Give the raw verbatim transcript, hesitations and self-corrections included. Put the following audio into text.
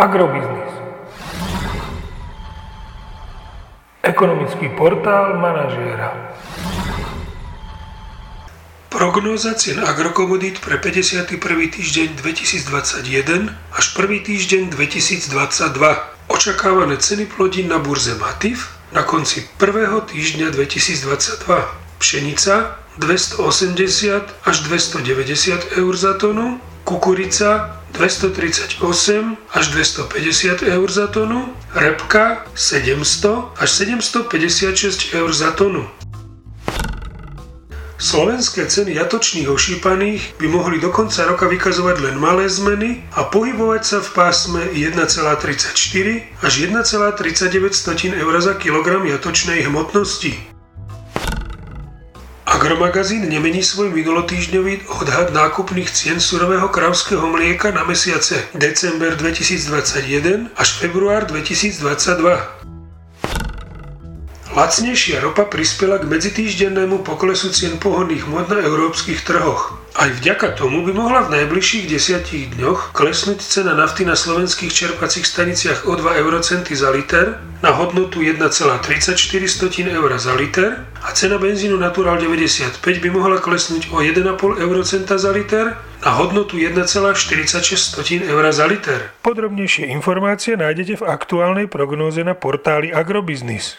Agrobiznis. Ekonomický portál manažéra. Prognóza cien agrokomodít pre päťdesiaty prvý týždeň dvetisícdvadsaťjeden až prvý týždeň dvetisícdvadsaťdva. Očakávané ceny plodín na burze Matif na konci prvého týždňa dvetisícdvadsaťdva. Pšenica dvesto osemdesiat až dvestodeväťdesiat eur za tonu, kukurica dvestotridsaťosem až dvestopäťdesiat eur za tonu, repka sedemsto až sedemstopäťdesiatšesť eur za tonu. Slovenské ceny jatočných ošípaných by mohli do konca roka vykazovať len malé zmeny a pohybovať sa v pásme jeden celá tridsaťštyri až jeden celá tridsaťdeväť eur za kilogram jatočnej hmotnosti. Agromagazín nemení svoj minulotýždňový odhad nákupných cien surového kravského mlieka na mesiace december dvetisícdvadsaťjeden až február dvetisícdvadsaťdva. Lacnejšia ropa prispela k medzitýždennému poklesu cien pohonných hmôt na európskych trhoch. Aj vďaka tomu by mohla v najbližších desiatich dňoch klesnúť cena nafty na slovenských čerpacích staniciach o dva eurocenty za liter na hodnotu jeden celá tridsaťštyri eur za liter a cena benzínu Naturál deväťdesiatpäť by mohla klesnúť o jeden celá päť eurocenta za liter na hodnotu jeden celá štyridsaťšesť eur za liter. Podrobnejšie informácie nájdete v aktuálnej prognóze na portáli Agrobiznis.